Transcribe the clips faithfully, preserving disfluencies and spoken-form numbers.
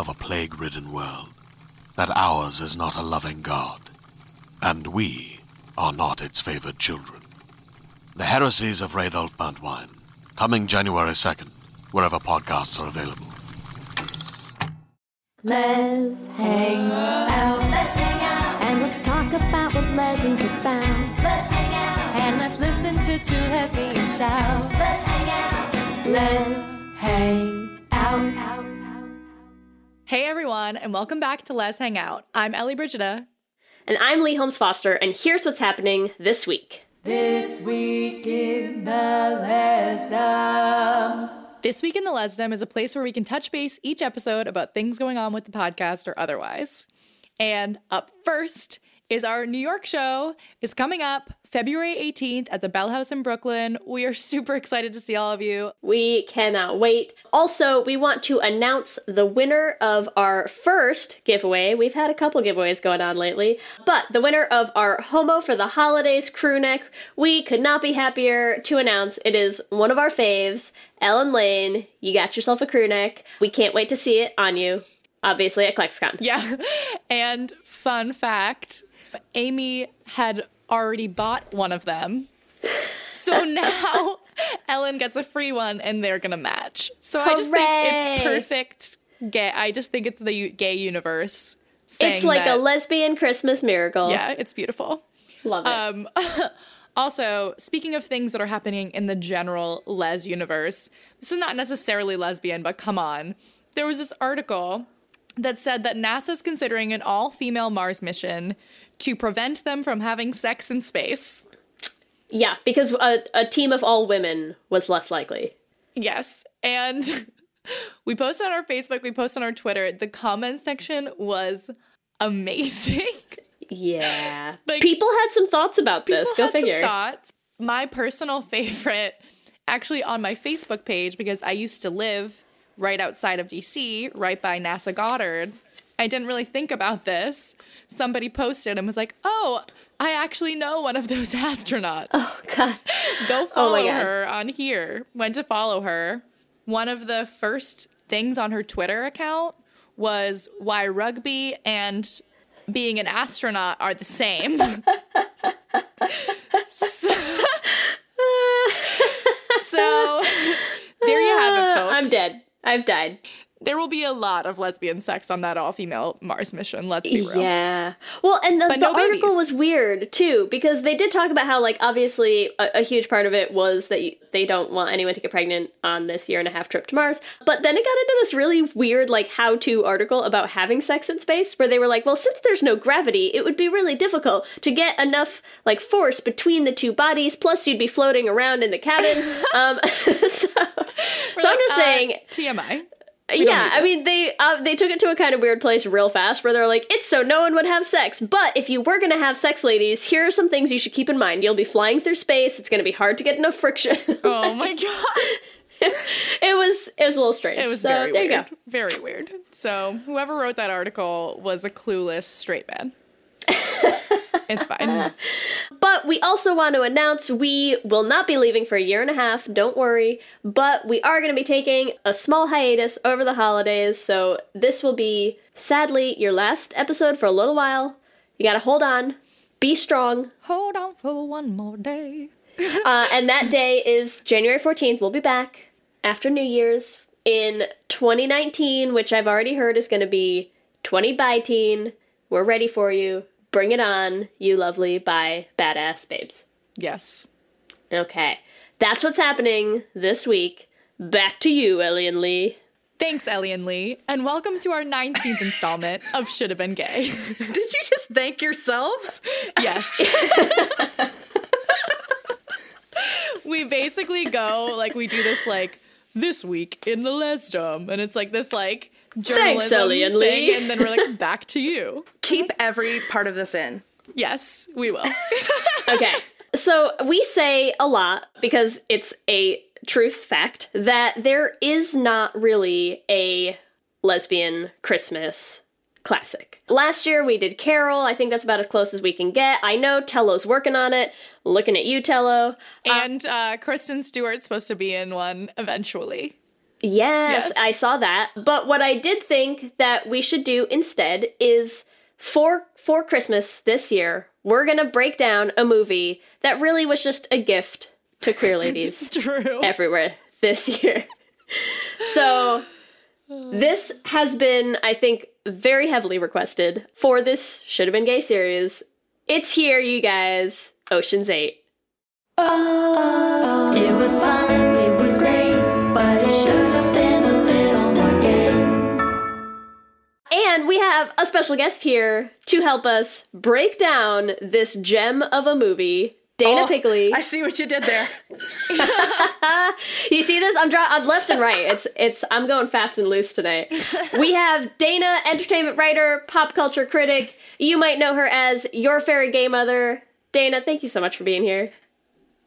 of a plague-ridden world, that ours is not a loving God, and we are not its favored children. The Heresies of Radulf Barntwine, coming January second, wherever podcasts are available. Let's hang out. Let's hang out. And let's talk about what lesbians are about. Let's hang out. And let's listen to two lesbians shout. Let's hang out. Let's Hang out. Hey everyone, and welcome back to Let's Hang Out. I'm Ellie Brigida. And I'm Lee Holmes Foster, and here's what's happening this week. This week in the Lesdom. This week in the Lesdom is a place where we can touch base each episode about things going on with the podcast or otherwise. And up first is our New York show is coming up February eighteenth at the Bell House in Brooklyn. We are super excited to see all of you. We cannot wait. Also, we want to announce the winner of our first giveaway. We've had a couple giveaways going on lately, but the winner of our Homo for the Holidays crew neck, we could not be happier to announce it is one of our faves, Ellen Lane. You got yourself a crew neck. We can't wait to see it on you, obviously at ClexCon. Yeah, and fun fact, Amy had already bought one of them. So now Ellen gets a free one and they're going to match. So Hooray! I just think it's perfect gay. I just think it's the gay universe. It's like that, a lesbian Christmas miracle. Yeah, it's beautiful. Love it. Um, also, speaking of things that are happening in the general les universe, this is not necessarily lesbian, but come on. There was this article that said that NASA's considering an all-female Mars mission to prevent them from having sex in space. Yeah, because a, a team of all women was less likely. Yes, and we posted on our Facebook, we posted on our Twitter, the comment section was amazing. Yeah. Like, people had some thoughts about this, go figure. People had some thoughts. My personal favorite, actually on my Facebook page, because I used to live right outside of D C, right by NASA Goddard. I didn't really think about this. Somebody posted and was like, oh, I actually know one of those astronauts. Oh, God. Go follow oh her God. on here. Went to follow her. One of the first things on her Twitter account was why rugby and being an astronaut are the same. so, so there you have it, folks. I'm dead. I've died. There will be a lot of lesbian sex on that all-female Mars mission, let's be real. Yeah. Well, and the, the no article babies. was weird, too, because they did talk about how, like, obviously a, a huge part of it was that you, they don't want anyone to get pregnant on this year-and-a-half trip to Mars. But then it got into this really weird, like, how-to article about having sex in space, where they were like, well, since there's no gravity, it would be really difficult to get enough, like, force between the two bodies, plus you'd be floating around in the cabin. um, so so like, I'm just uh, saying... T M I. Yeah, I mean, they uh, they took it to a kind of weird place real fast where they're like, it's so no one would have sex. But if you were going to have sex, ladies, here are some things you should keep in mind. You'll be flying through space. It's going to be hard to get enough friction. Oh, my God. It was it was a little strange. It was so, very there weird. You go. Very weird. So whoever wrote that article was a clueless straight man. It's fine. But we also want to announce we will not be leaving for a year and a half. Don't worry. But we are going to be taking a small hiatus over the holidays. So this will be, sadly, your last episode for a little while. You got to hold on. Be strong. Hold on for one more day. uh, and that day is January fourteenth. We'll be back after New Year's in twenty nineteen, which I've already heard is going to be twenty by teen. We're ready for you. Bring it on, you lovely, bye, badass babes. Yes. Okay. That's what's happening this week. Back to you, Ellie and Lee. Thanks, Ellie and Lee. And welcome to our nineteenth installment of Should Have Been Gay. Did you just thank yourselves? Yes. We basically go, like, we do this, like, this week in the lesdom. And it's like this, like... Thanks, Ellie and Lee. And then we're like, back to you. Keep every part of this in. Yes, we will. Okay. So we say a lot because it's a truth fact that there is not really a lesbian Christmas classic. Last year we did Carol. I think that's about as close as we can get. I know Tello's working on it. Looking at you, Tello. And um, uh, Kristen Stewart's supposed to be in one eventually. Yes, yes, I saw that. But what I did think that we should do instead is for for Christmas this year, we're going to break down a movie that really was just a gift to queer ladies True. Everywhere this year. So this has been, I think, very heavily requested for this Should Have Been Gay series. It's here, you guys. Ocean's eight. Oh, it was fun. It was great. But it should have been a little more gay. And we have a special guest here to help us break down this gem of a movie, Dana oh, Piccoli. I see what you did there. You see this? I'm dro- I'm left and right. It's it's. I'm going fast and loose today. We have Dana, entertainment writer, pop culture critic. You might know her as your Fairy Gaymother. Dana, thank you so much for being here.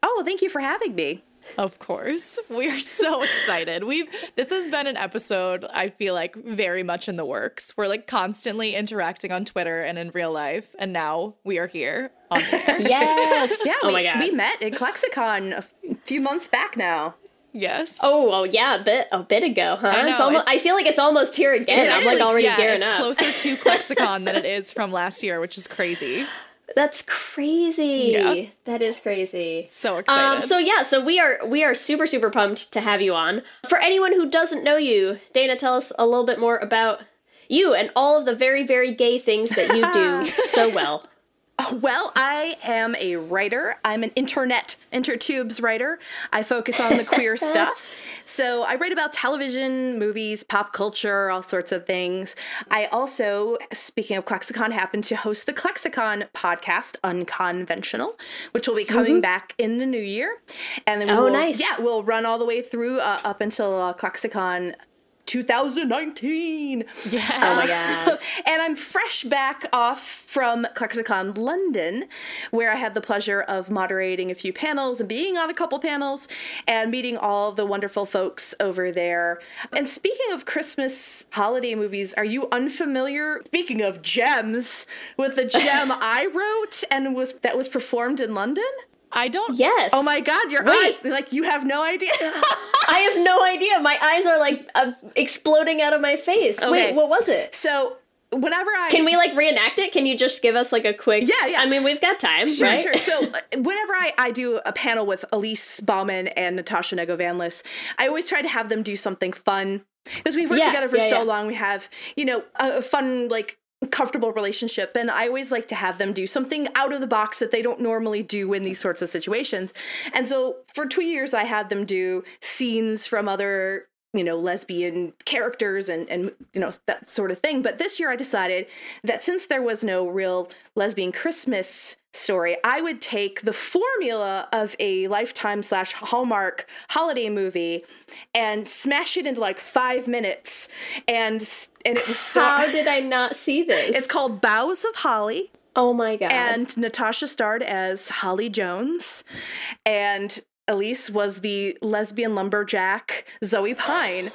Oh, thank you for having me. Of course. We are so excited. We've this has been an episode I feel like very much in the works. We're like constantly interacting on Twitter and in real life, and now we are here on the air. Yes. Yeah, oh we, my God. We met in Lexicon a few months back now. Yes. Oh, well, yeah, a bit a bit ago, huh? I know, it's almost, it's, I feel like it's almost here again. I'm actually, like already yeah, gearing it's up. It's closer to Lexicon than it is from last year, which is crazy. That's crazy. Yeah. That is crazy. So excited. Um, so yeah, so we are we are super, super pumped to have you on. For anyone who doesn't know you, Dana, tell us a little bit more about you and all of the very, very gay things that you do so well. Well, I am a writer. I'm an internet, intertubes writer. I focus on the queer stuff. So I write about television, movies, pop culture, all sorts of things. I also, speaking of Klexicon, happen to host the Klexicon podcast, Unconventional, which will be coming mm-hmm. back in the new year. And then we'll, oh, nice. Yeah, we'll run all the way through uh, up until uh, Klexicon twenty nineteen. Yes. Oh my God. And I'm fresh back off from Klexicon London, where I had the pleasure of moderating a few panels and being on a couple panels and meeting all the wonderful folks over there. And speaking of Christmas holiday movies, are you unfamiliar, speaking of gems, with the gem I wrote and was that was performed in London? I don't... Yes. Oh, my God, your Wait. eyes, like, you have no idea. I have no idea. My eyes are, like, uh, exploding out of my face. Okay. Wait, what was it? So, whenever I... Can we, like, reenact it? Can you just give us, like, a quick... Yeah, yeah. I mean, we've got time, sure, right? Sure, So, whenever I, I do a panel with Elise Bauman and Natasha Negovanlis, I always try to have them do something fun. Because we've worked yeah, together for yeah, so yeah. long. We have, you know, a, a fun, like... comfortable relationship, and I always like to have them do something out of the box that they don't normally do in these sorts of situations. And so for two years I had them do scenes from other you know, lesbian characters and, and, you know, that sort of thing. But this year I decided that since there was no real lesbian Christmas story, I would take the formula of a Lifetime slash Hallmark holiday movie and smash it into like five minutes. And, and it was still... How did I not see this? It's called Boughs of Holly. Oh my God. And Natasha starred as Holly Jones. And Elise was the lesbian lumberjack Zoe Pine.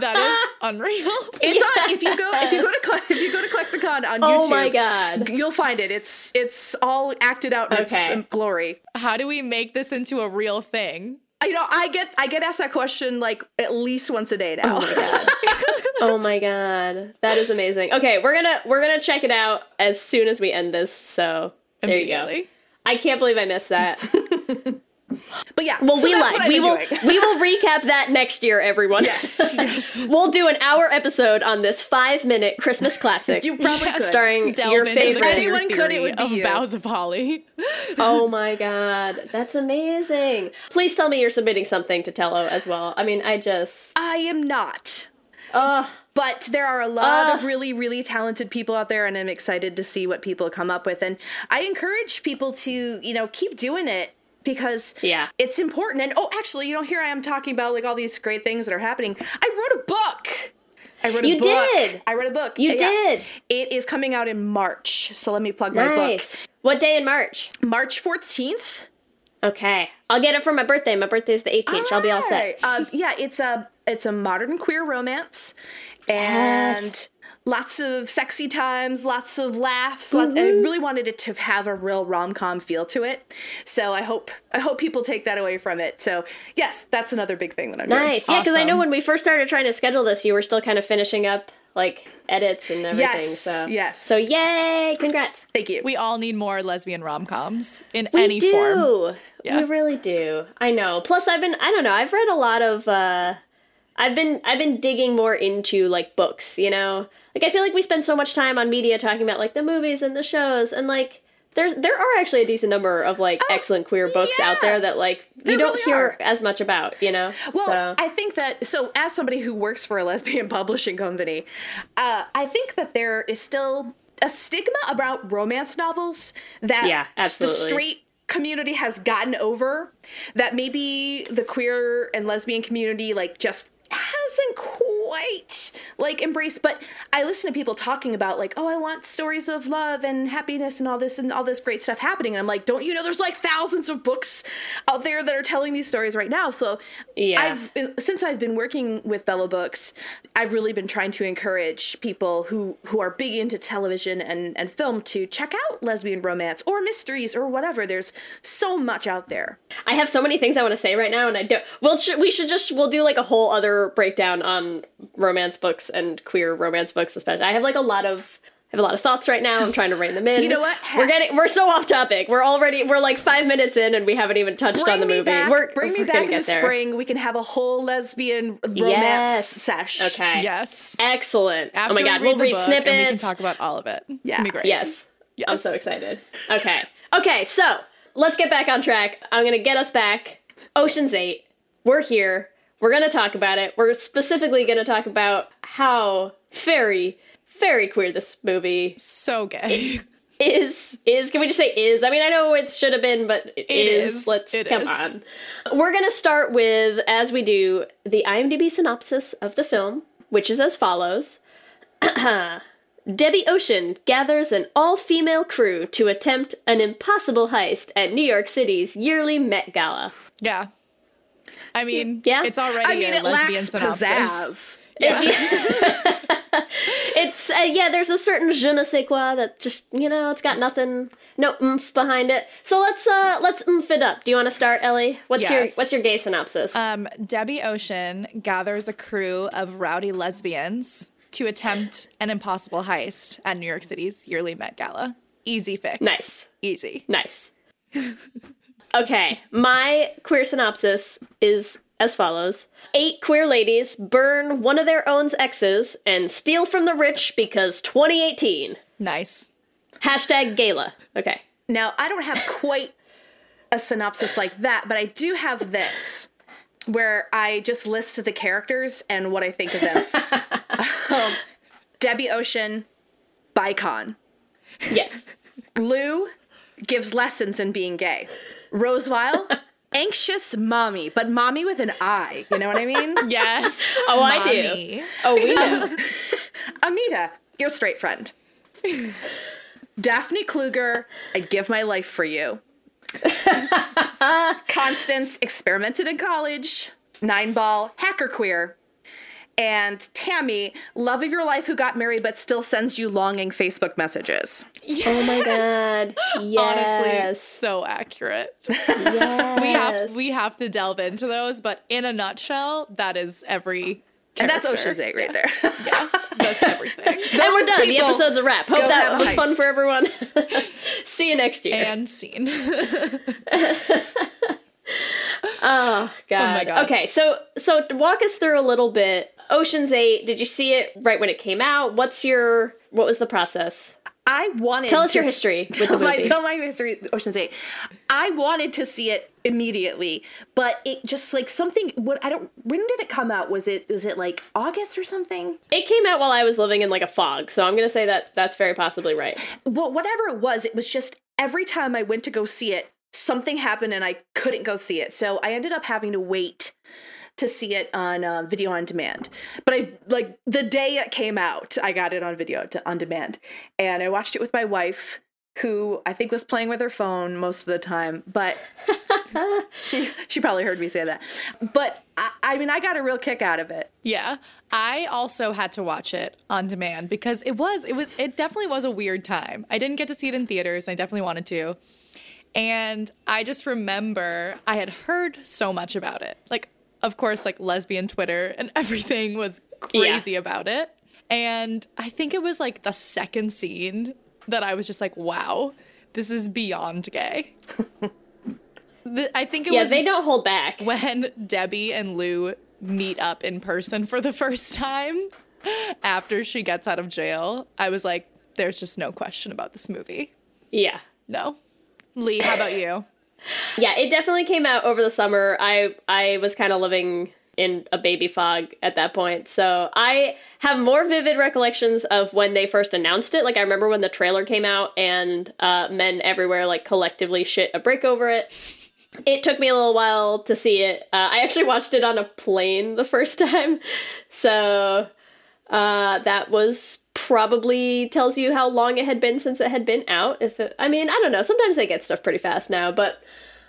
That is unreal. It's yes. on. If you go, if you go to, if you go to Klexicon on oh YouTube, oh my God, you'll find it. It's it's all acted out in okay. its glory. How do we make this into a real thing? You know, I get I get asked that question like at least once a day now. Oh my God. Oh my God, that is amazing. Okay, we're gonna we're gonna check it out as soon as we end this. So there you go. I can't believe I missed that. But yeah, well, so we lied. We will we will recap that next year, everyone. Yes, yes. We'll do an hour episode on this five-minute Christmas classic. You probably yes. could. Starring Delvin your favorite. If anyone could, it would be you. Boughs of Holly. Oh my God, that's amazing! Please tell me you're submitting something to Tello as well. I mean, I just I am not. Ugh. But there are a lot uh, of really, really talented people out there, and I'm excited to see what people come up with. And I encourage people to, you know, keep doing it because yeah. it's important. And, oh, actually, you know, here I am talking about, like, all these great things that are happening. I wrote a book. I wrote a you book. You did. I wrote a book. You yeah. did. It is coming out in March, so let me plug nice. my book. What day in March? March fourteenth. Okay. I'll get it for my birthday. My birthday is the eighteenth. All I'll be all set. Uh, yeah, it's a it's a modern queer romance, and yes. lots of sexy times, lots of laughs. Lots, I really wanted it to have a real rom-com feel to it, so I hope I hope people take that away from it. So yes, that's another big thing that I'm doing. Nice, yeah, because awesome. I know when we first started trying to schedule this, you were still kind of finishing up like edits and everything. Yes, so yes, so yay! Congrats. Thank you. We all need more lesbian rom-coms in we any do. form. Yeah. We really do. I know. Plus, I've been I don't know. I've read a lot of. Uh, I've been I've been digging more into like books, you know. Like I feel like we spend so much time on media talking about like the movies and the shows, and like there's there are actually a decent number of like oh, excellent queer books yeah. out there that like there you don't really hear are. as much about, you know. Well, so. I think that so as somebody who works for a lesbian publishing company, uh, I think that there is still a stigma about romance novels that yeah, absolutely. the straight community has gotten over, that maybe the queer and lesbian community like just hasn't quite like embraced. But I listen to people talking about like, oh, I want stories of love and happiness and all this and all this great stuff happening, and I'm like, don't you know there's like thousands of books out there that are telling these stories right now? So yeah, I've been, since I've been working with Bella Books, I've really been trying to encourage people who who are big into television and and film to check out lesbian romance or mysteries or whatever. There's so much out there. I have so many things I want to say right now, and I don't well sh- we should just we'll do like a whole other breakdown on romance books and queer romance books, especially. I have like a lot of I have a lot of thoughts right now. I'm trying to rein them in. You know what? Ha- we're getting we're so off topic. We're already we're like five minutes in and we haven't even touched bring on the movie. Back, we're, bring we're me back in the there. spring. We can have a whole lesbian romance yes. sesh. Okay. Yes. Excellent. After oh my God. We read we'll read snippets. And we can talk about all of it. Yeah. It's gonna be great. Yes. Yes. I'm so excited. Okay. Okay. So let's get back on track. I'm gonna get us back. Ocean's eight. We're here. We're going to talk about it. We're specifically going to talk about how very, very queer this movie. So gay. Is, is, can we just say is? I mean, I know it should have been, but it, it is. is. Let's, it come is. on. We're going to start with, as we do, the IMDb synopsis of the film, which is as follows. Debbie Ocean gathers an all-female crew to attempt an impossible heist at New York City's yearly Met Gala. Yeah. I mean, yeah. it's already I mean, a lesbian synopsis. Pizzazz. Yeah. it's, uh, yeah, there's a certain je ne sais quoi that just, you know, it's got nothing, no oomph behind it. So let's, uh, let's oomph it up. Do you want to start, Ellie? What's yes. your, what's your gay synopsis? Um, Debbie Ocean gathers a crew of rowdy lesbians to attempt an impossible heist at New York City's yearly Met Gala. Easy fix. Nice. Easy. Nice. Okay, my queer synopsis is as follows. Eight queer ladies burn one of their own exes and steal from the rich because twenty eighteen. Nice. Hashtag gala. Okay. Now, I don't have quite a synopsis like that, but I do have this. where I just list the characters and what I think of them. um, Debbie Ocean, Bicon. Yes. Lou gives lessons in being gay. Rosevile, anxious mommy, but mommy with an I. You know what I mean? Yes. Oh, mommy. I do. Oh, we know. Amita, your straight friend. Daphne Kluger, I'd give my life for you. Constance, experimented in college. Nineball, hacker queer. And Tammy, love of your life who got married but still sends you longing Facebook messages. Yes. Oh my god. Yes. Honestly, so accurate. Yes. We have we have to delve into those, but in a nutshell, that is every character. And that's Ocean's eight right yeah. there. Yeah. That's everything. And we're done. The episode's a wrap. Hope that was heist. fun for everyone. See you next year. And scene. Oh, God. Oh, my God. Okay, so so walk us through a little bit. Ocean's eight, did you see it right when it came out? What's your, what was the process? I wanted Tell us to your history s- with tell the movie. My, tell my history with Ocean's eight. I wanted to see it immediately, but it just, like, something, what, I don't, when did it come out? Was it, was it, like, August or something? It came out while I was living in, like, a fog, so I'm gonna say that that's very possibly right. Well, whatever it was, it was just every time I went to go see it, something happened and I couldn't go see it. So I ended up having to wait to see it on uh, video on demand. But I, like, the day it came out, I got it on video to, on demand. And I watched it with my wife, who I think was playing with her phone most of the time. But she she probably heard me say that. But, I, I mean, I got a real kick out of it. Yeah. I also had to watch it on demand because it was, it was, it definitely was a weird time. I didn't get to see it in theaters. And I definitely wanted to. And I just remember I had heard so much about it. Like, of course, like, lesbian Twitter and everything was crazy yeah. about it. And I think it was, like, the second scene that I was just like, wow, this is beyond gay. the, I think it yeah, was... Yeah, they don't hold back. When Debbie and Lou meet up in person for the first time after she gets out of jail, I was like, there's just no question about this movie. Yeah. No. Lee, how about you? Yeah, it definitely came out over the summer. I I was kind of living in a baby fog at that point. So I have more vivid recollections of when they first announced it. Like, I remember when the trailer came out and uh, men everywhere, like, collectively shit a brick over it. It took me a little while to see it. Uh, I actually watched it on a plane the first time. So uh, that was... probably tells you how long it had been since it had been out. If it, I mean, I don't know. Sometimes they get stuff pretty fast now, but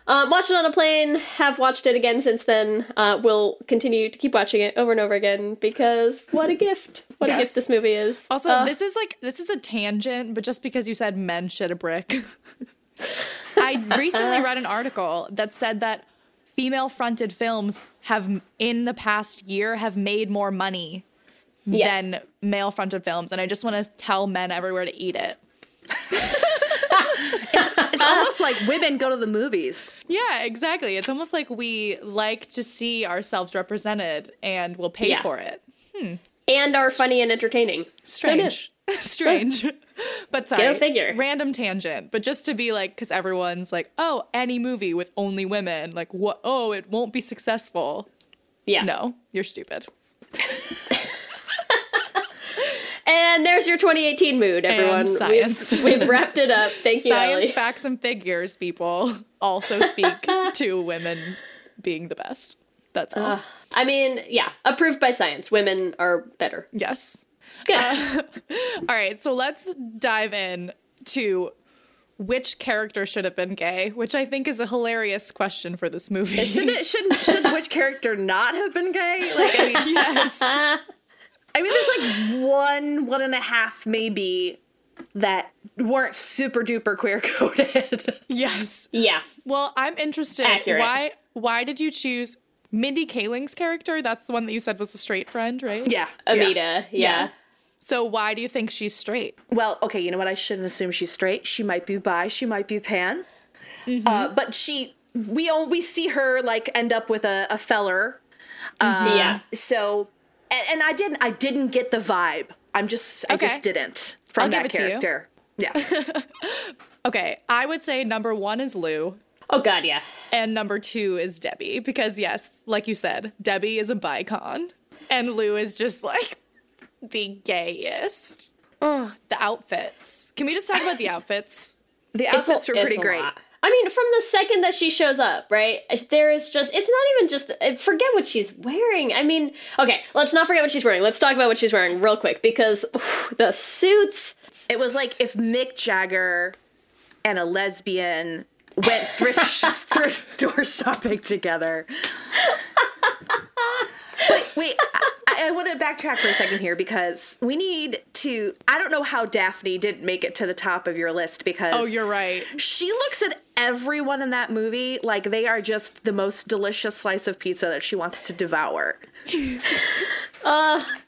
um, watched it on a plane, have watched it again since then. Uh, we'll continue to keep watching it over and over again because what a gift. What yes. a gift this movie is. Also, uh, this is like, this is a tangent, but just because you said men shit a brick. I recently read an article that said that female-fronted films have, in the past year, have made more money Yes. than male-fronted films, and I just want to tell men everywhere to eat it. it's, it's almost like women go to the movies. Yeah, exactly. It's almost like we like to see ourselves represented and will pay yeah. for it. Hmm. And are Str- funny and entertaining. Strange. Strange. But sorry. Go figure. Random tangent. But just to be like, because everyone's like, oh, any movie with only women, like, what? Oh, it won't be successful. Yeah. No, you're stupid. And there's your twenty eighteen mood, everyone. And science. We've, we've wrapped it up. Thank you, Ellie. Science, facts, and figures, people, also speak to women being the best. That's all. Uh, I mean, yeah, approved by science. Women are better. Yes. Good. Uh, all right, so let's dive in to which character should have been gay, which I think is a hilarious question for this movie. Should it, should, should which character not have been gay? Like, I mean, yes. I mean, there's like one, one and a half maybe that weren't super duper queer coded. Yes. Yeah. Well, I'm interested. Accurate. Why Why did you choose Mindy Kaling's character? That's the one that you said was the straight friend, right? Yeah. Amita. Yeah. yeah. So why do you think she's straight? Well, okay, you know what? I shouldn't assume she's straight. She might be bi. She might be pan. Mm-hmm. Uh, but she, we all, we see her like end up with a, a feller. Mm-hmm. Um, yeah. So... And I didn't. I didn't get the vibe. I'm just. Okay. I just didn't from I'll that give it character. To you. Yeah. Okay. I would say number one is Lou. Oh, God, yeah. And number two is Debbie, because, yes, like you said, Debbie is a bicon. And Lou is just, like, the gayest. Oh, the outfits. Can we just talk about the outfits? The outfits a, were pretty great. Lot. I mean, from the second that she shows up, right, there is just, it's not even just, forget what she's wearing. I mean, okay, let's not forget what she's wearing. Let's talk about what she's wearing real quick, because whew, the suits. It was like if Mick Jagger and a lesbian went thrift, thrift store shopping together. But wait, I, I want to backtrack for a second here, because we need to, I don't know how Daphne didn't make it to the top of your list, because... Oh, you're right. She looks at everyone in that movie like they are just the most delicious slice of pizza that she wants to devour. uh, I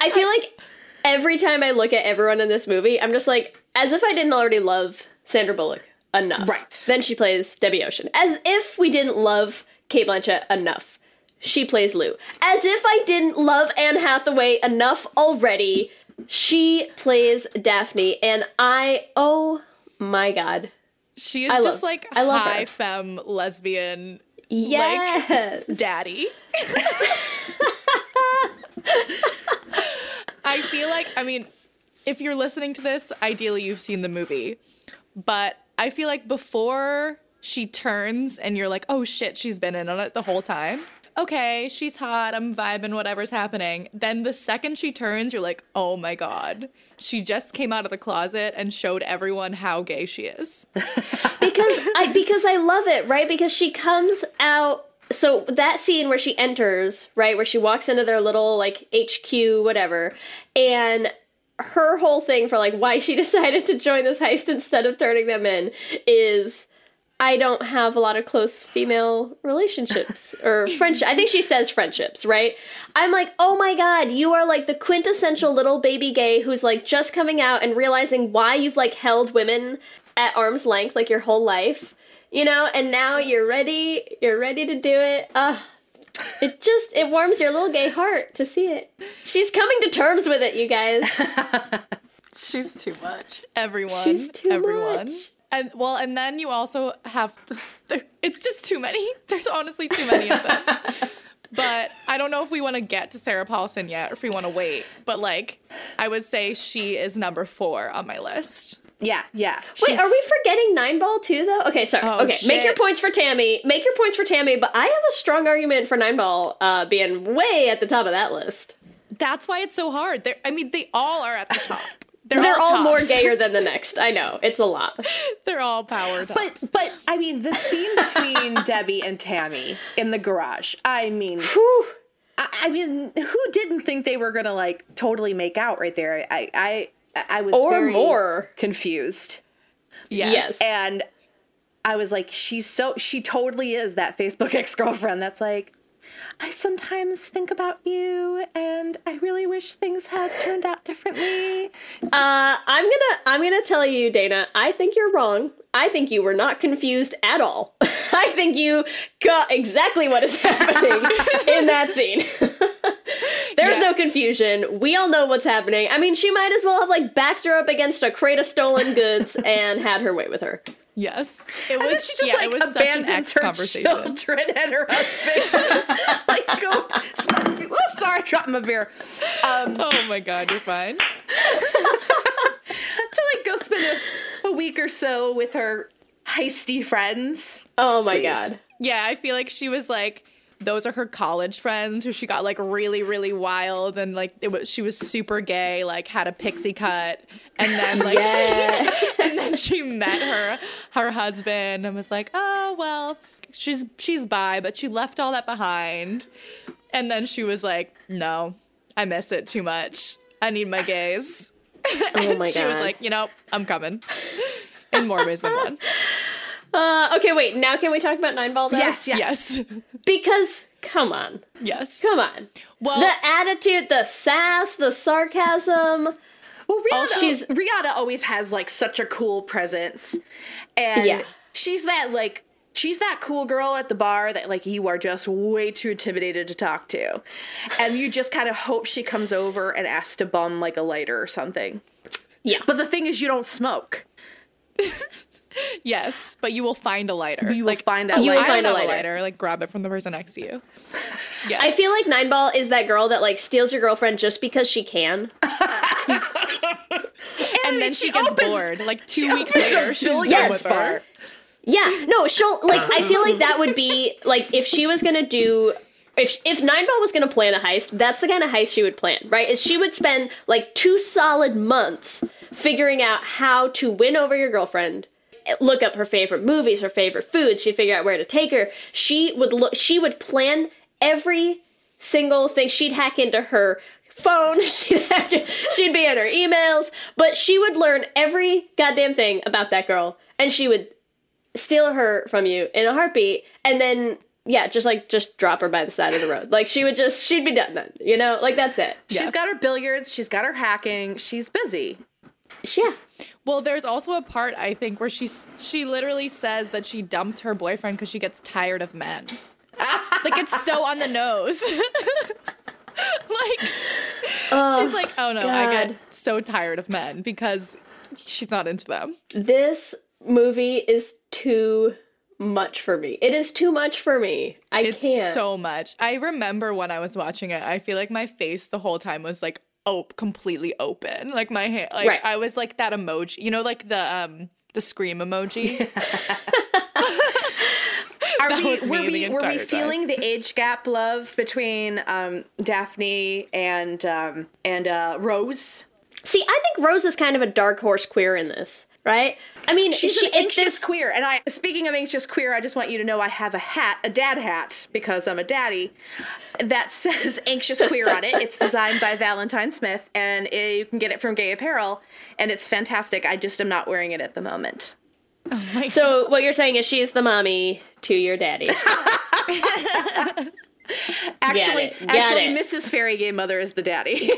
I feel like every time I look at everyone in this movie, I'm just like, as if I didn't already love Sandra Bullock enough. Right. Then she plays Debbie Ocean. As if we didn't love Cate Blanchett enough. She plays Lou. As if I didn't love Anne Hathaway enough already, she plays Daphne, and I, oh my God. She is I just love, like I love high her. Femme lesbian, yes. Like daddy. I feel like, I mean, if you're listening to this, ideally you've seen the movie, but I feel like before she turns and you're like, oh shit, she's been in on it the whole time. Okay, she's hot, I'm vibing, whatever's happening. Then the second she turns, you're like, oh my God. She just came out of the closet and showed everyone how gay she is. Because I because I love it, right? Because she comes out, so that scene where she enters, right, where she walks into their little, like, H Q, whatever, and her whole thing for, like, why she decided to join this heist instead of turning them in is... I don't have a lot of close female relationships or friendship. I think she says friendships, right? I'm like, oh my God, you are like the quintessential little baby gay who's like just coming out and realizing why you've like held women at arm's length like your whole life, you know? And now you're ready, you're ready to do it. Ugh. It just, it warms your little gay heart to see it. She's coming to terms with it, you guys. She's too much. Everyone. She's too everyone. Much. And well, and then you also have, to, there, it's just too many. There's honestly too many of them. But I don't know if we want to get to Sarah Paulson yet or if we want to wait. But like, I would say she is number four on my list. Yeah, yeah. Wait, she's... are we forgetting Nineball too, though? Okay, sorry. Oh, okay, shit. Make your points for Tammy. Make your points for Tammy. But I have a strong argument for Nineball uh, being way at the top of that list. That's why it's so hard. They're, I mean, they all are at the top. They're, They're all, all more gayer than the next. I know. It's a lot. They're all power tops. But, but I mean, the scene between Debbie and Tammy in the garage, I mean, whew, I, I mean, who didn't think they were going to, like, totally make out right there? I I, I was or very more. confused. Yes. yes. And I was like, she's so, she totally is that Facebook ex-girlfriend that's like, I sometimes think about you, and I really wish things had turned out differently. Uh, I'm gonna, I'm gonna tell you, Dana, I think you're wrong. I think you were not confused at all. I think you got exactly what is happening in that scene. There's yeah. no confusion. We all know what's happening. I mean, she might as well have, like, backed her up against a crate of stolen goods and had her way with her. Yes. It was, and then she just, yeah, like, it was abandoned such an her children and her husband. Like, go... Sm- Oops, sorry, I dropped my beer. Um, oh, my God, you're fine. To, like, go spend a, a week or so with her heisty friends. Oh, my please. God. Yeah, I feel like she was, like... Those are her college friends who she got, like, really, really wild. And, like, it was, she was super gay, like, had a pixie cut. And then, like, yeah. she, and then she met her her husband and was like, oh, well, she's, she's bi, but she left all that behind. And then she was like, no, I miss it too much. I need my gays. Oh, my God. She was like, you know, I'm coming. In more ways than one. Uh, okay, wait, now can we talk about Nineball, though? Yes, yes. yes. Because, come on. Yes. Come on. Well, the attitude, the sass, the sarcasm. Well, Rihanna, she's, Rihanna always has, like, such a cool presence. And yeah. she's that, like, she's that cool girl at the bar that, like, you are just way too intimidated to talk to. And you just kind of hope she comes over and asks to bum, like, a lighter or something. Yeah. But the thing is, you don't smoke. Yes, but you will find a lighter. But you like, will find that you lighter. Will find I don't a, lighter. a lighter. Like, grab it from the person next to you. Yes. I feel like Nineball is that girl that, like, steals your girlfriend just because she can. and, and then she, she gets opens, bored. Like, two she weeks later, she's done yes, with her. Yeah. No, she'll, like, I feel like that would be, like, if she was going to do... If if Nineball was going to plan a heist, that's the kind of heist she would plan, right? Is she would spend, like, two solid months figuring out how to win over your girlfriend, look up her favorite movies, her favorite foods, she'd figure out where to take her. She would look, she would plan every single thing. She'd hack into her phone, she'd, hack in, she'd be on her emails, but she would learn every goddamn thing about that girl, and she would steal her from you in a heartbeat, and then... Yeah, just like just drop her by the side of the road. Like she would just she'd be done then, you know? Like that's it. She's yeah. got her billiards, she's got her hacking, she's busy. Yeah. Well, there's also a part I think where she she literally says that she dumped her boyfriend because she gets tired of men. Like it's so on the nose. Like oh, she's like, "Oh no, God. I get so tired of men because she's not into them." This movie is too much for me. It is too much for me. I it's can't. It's so much. I remember when I was watching it, I feel like my face the whole time was like, oh, completely open. Like my hand, like right. I was like that emoji, you know, like the um the scream emoji. Are we, were we, were we feeling the age gap love between um, Daphne and um, and uh, Rose? See, I think Rose is kind of a dark horse queer in this. Right? I mean, she's she, an anxious queer. And I, speaking of anxious queer, I just want you to know I have a hat, a dad hat, because I'm a daddy, that says anxious queer on it. It's designed by Valentine Smith, and it, you can get it from Gay Apparel, and it's fantastic. I just am not wearing it at the moment. Oh my so God. What you're saying is she's the mommy to your daddy. Actually, Get it. Get actually, it. Missus Fairy Gaymother is the daddy.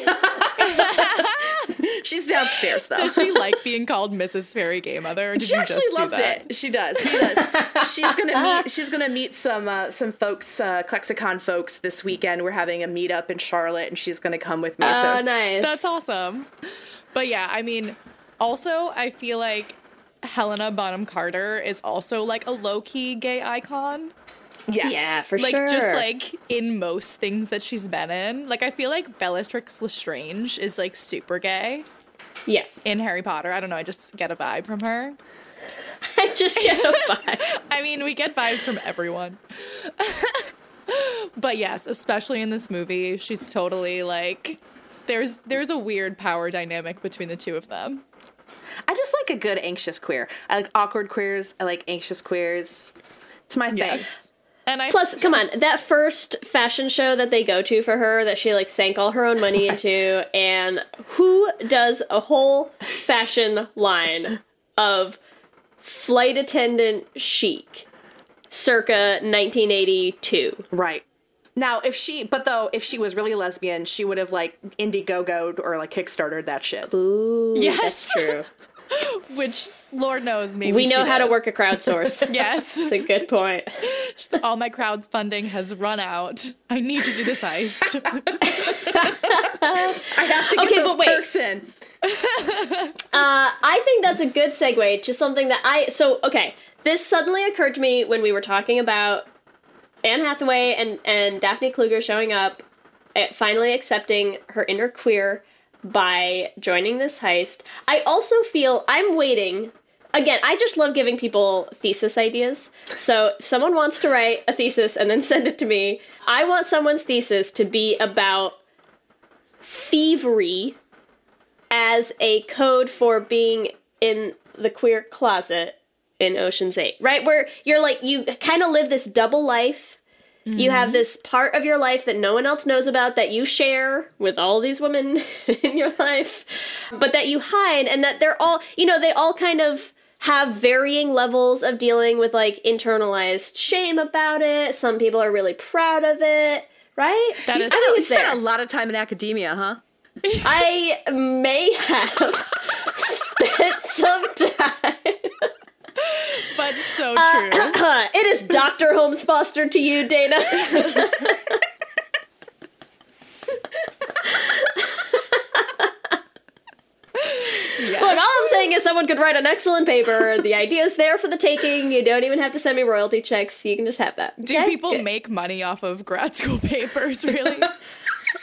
She's downstairs, though. Does she like being called Missus Fairy Gaymother? Or did she you actually just loves do that? It. She does. She does. she's gonna meet. She's gonna meet some uh, some folks, uh, Klexicon folks, this weekend. We're having a meetup in Charlotte, and she's gonna come with me. Oh, so. Nice. That's awesome. But yeah, I mean, also, I feel like Helena Bonham Carter is also like a low key gay icon. Yes. Yeah, for like, sure. Like, just, like, in most things that she's been in. Like, I feel like Bellatrix Lestrange is, like, super gay. Yes. In Harry Potter. I don't know. I just get a vibe from her. I just get a vibe. I mean, we get vibes from everyone. But, yes, especially in this movie, she's totally, like, there's there's a weird power dynamic between the two of them. I just like a good anxious queer. I like awkward queers. I like anxious queers. It's my thing. Yes. And I, Plus, come on, that first fashion show that they go to for her that she, like, sank all her own money into, and who does a whole fashion line of flight attendant chic circa nineteen eighty-two? Right. Now, if she, but though, if she was really lesbian, she would have, like, Indiegogo'd or, like, Kickstartered that shit. Ooh, yes. That's true. Which, Lord knows, maybe we know how did. to work a crowdsource. Yes, that's a good point. All my crowdfunding has run out. I need to do this heist. I have to get okay, those perks in. uh, I think that's a good segue to something that I. So okay, this suddenly occurred to me when we were talking about Anne Hathaway and and Daphne Kluger showing up, at finally accepting her inner queer. By joining this heist. I also feel I'm waiting. Again, I just love giving people thesis ideas. So if someone wants to write a thesis and then send it to me, I want someone's thesis to be about thievery as a code for being in the queer closet in Ocean's eight, right? Where you're like, you kind of live this double life. Mm-hmm. You have this part of your life that no one else knows about that you share with all these women in your life, but that you hide, and that they're all, you know, they all kind of have varying levels of dealing with, like, internalized shame about it. Some people are really proud of it, right? That you is, I know you spent a lot of time in academia, huh? I may have spent some time... But so true. Uh, it is Doctor Holmes Foster to you, Dana. Yes. Look, all I'm thing is someone could write an excellent paper. The idea is there for the taking. You don't even have to send me royalty checks. You can just have that. Do okay? people Good. make money off of grad school papers, really?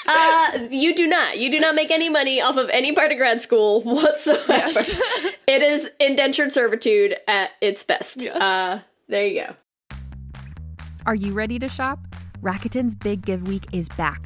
Uh, you do not. You do not make any money off of any part of grad school whatsoever. Yes. It is indentured servitude at its best. Yes. Uh, there you go. Are you ready to shop? Rakuten's Big Give Week is back.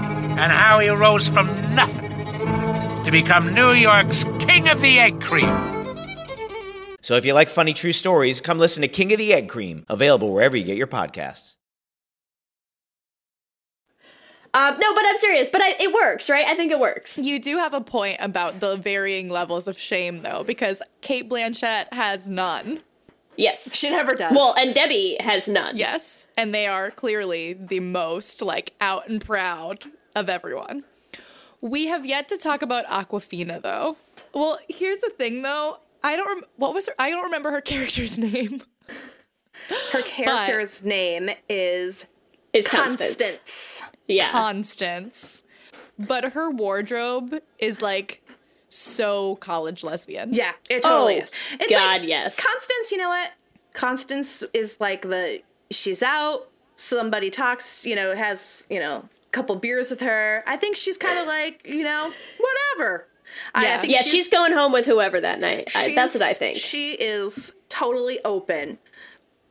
And how he rose from nothing to become New York's King of the Egg Cream. So if you like funny true stories, come listen to King of the Egg Cream, available wherever you get your podcasts. Uh, no, but I'm serious. But I, it works, right? I think it works. You do have a point about the varying levels of shame, though, because Cate Blanchett has none. Yes. She never does. Well, and Debbie has none. Yes. And they are clearly the most, like, out and proud of everyone. We have yet to talk about Aquafina, though. Well, here's the thing, though. I don't rem- what was her I don't remember her character's name. Her character's but name is is Constance. Constance. Yeah. Constance. But her wardrobe is like so college lesbian. Yeah, it totally oh, is. It's God, like, yes. Constance, you know what? Constance is like the she's out, somebody talks, you know, has, you know, couple beers with her. I think she's kind of like, you know, whatever. Yeah, I think yeah she's, she's going home with whoever that night. I, that's what I think. She is totally open,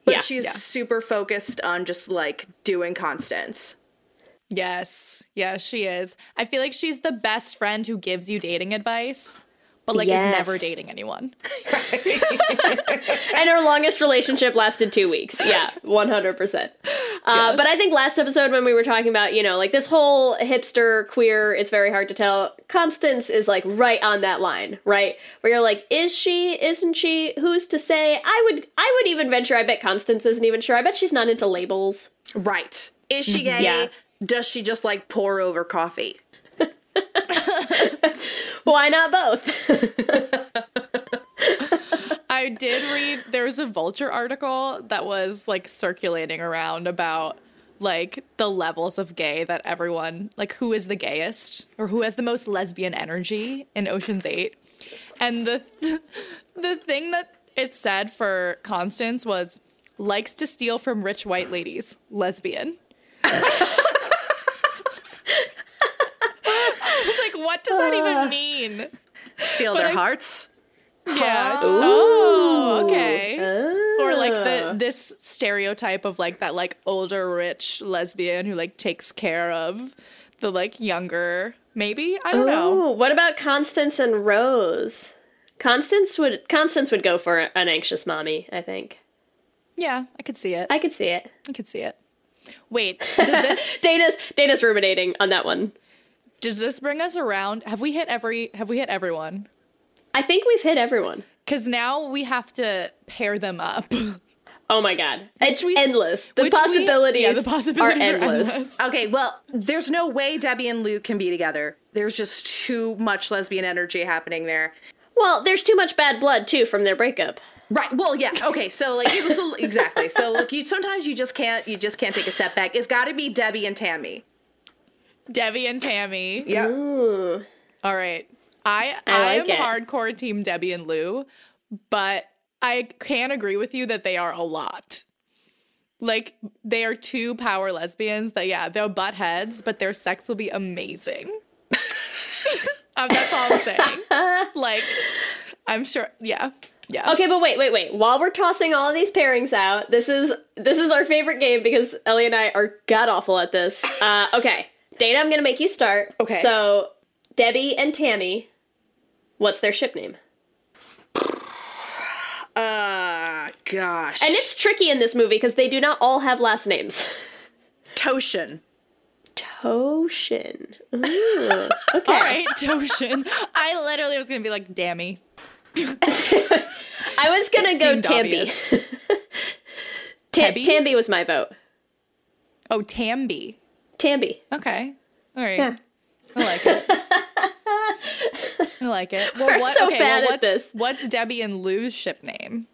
but yeah, she's yeah. super focused on just, like, doing Constance. Yes. Yeah, she is. I feel like she's the best friend who gives you dating advice, but, like, yes. is never dating anyone. And her longest relationship lasted two weeks. Yeah, one hundred percent. Uh, yes. But I think last episode when we were talking about, you know, like this whole hipster, queer, it's very hard to tell. Constance is like right on that line, right? Where you're like, is she? Isn't she? Who's to say? I would I would even venture, I bet Constance isn't even sure. I bet she's not into labels. Right. Is she gay? Yeah. Does she just like pour over coffee? Why not both? I did read, there was a Vulture article that was, like, circulating around about, like, the levels of gay that everyone, like, who is the gayest or who has the most lesbian energy in Ocean's eight. And the the thing that it said for Constance was, likes to steal from rich white ladies, lesbian. I was like, what does that even mean? Steal but their I, hearts? Yeah. Oh, okay. Ah. Or like the this stereotype of like that like older rich lesbian who like takes care of the like younger maybe. I don't Ooh, know. What about Constance and Rose? Constance would Constance would go for an anxious mommy, I think. Yeah, I could see it. I could see it. I could see it. Wait, does this Dana's Dana's ruminating on that one. Does this bring us around? Have we hit every have we hit everyone? I think we've hit everyone. Because now we have to pair them up. Oh my God. It's we, endless. The possibilities, we, yeah, the possibilities are, endless. are endless. Okay, well, there's no way Debbie and Lou can be together. There's just too much lesbian energy happening there. Well, there's too much bad blood, too, from their breakup. Right. Well, yeah. Okay. So, like, it was a, exactly. So, like, you sometimes you just can't you just can't take a step back. It's got to be Debbie and Tammy. Debbie and Tammy. Yeah. All right. I I, I like am it. hardcore team Debbie and Lou, but I can agree with you that they are a lot. Like, they are two power lesbians that, yeah, they'll butt heads, but their sex will be amazing. um, that's all I'm saying. Like, I'm sure. Yeah. Yeah. Okay, but wait, wait, wait. While we're tossing all of these pairings out, this is this is our favorite game because Ellie and I are god-awful at this. Uh, okay. Dana, I'm going to make you start. Okay. So, Debbie and Tammy, what's their ship name? Uh, gosh. And it's tricky in this movie because they do not all have last names. Toshin. Toshin. Ooh. Okay. All right, Toshin. I literally was going to be like, Dammy. I was gonna go Tamby. Tam- Tamby was my vote. Oh, Tamby. Tamby. Okay. All right. Yeah. I like it. I like it. Well, We're what, so okay, bad well, at this. What's Debbie and Lou's ship name?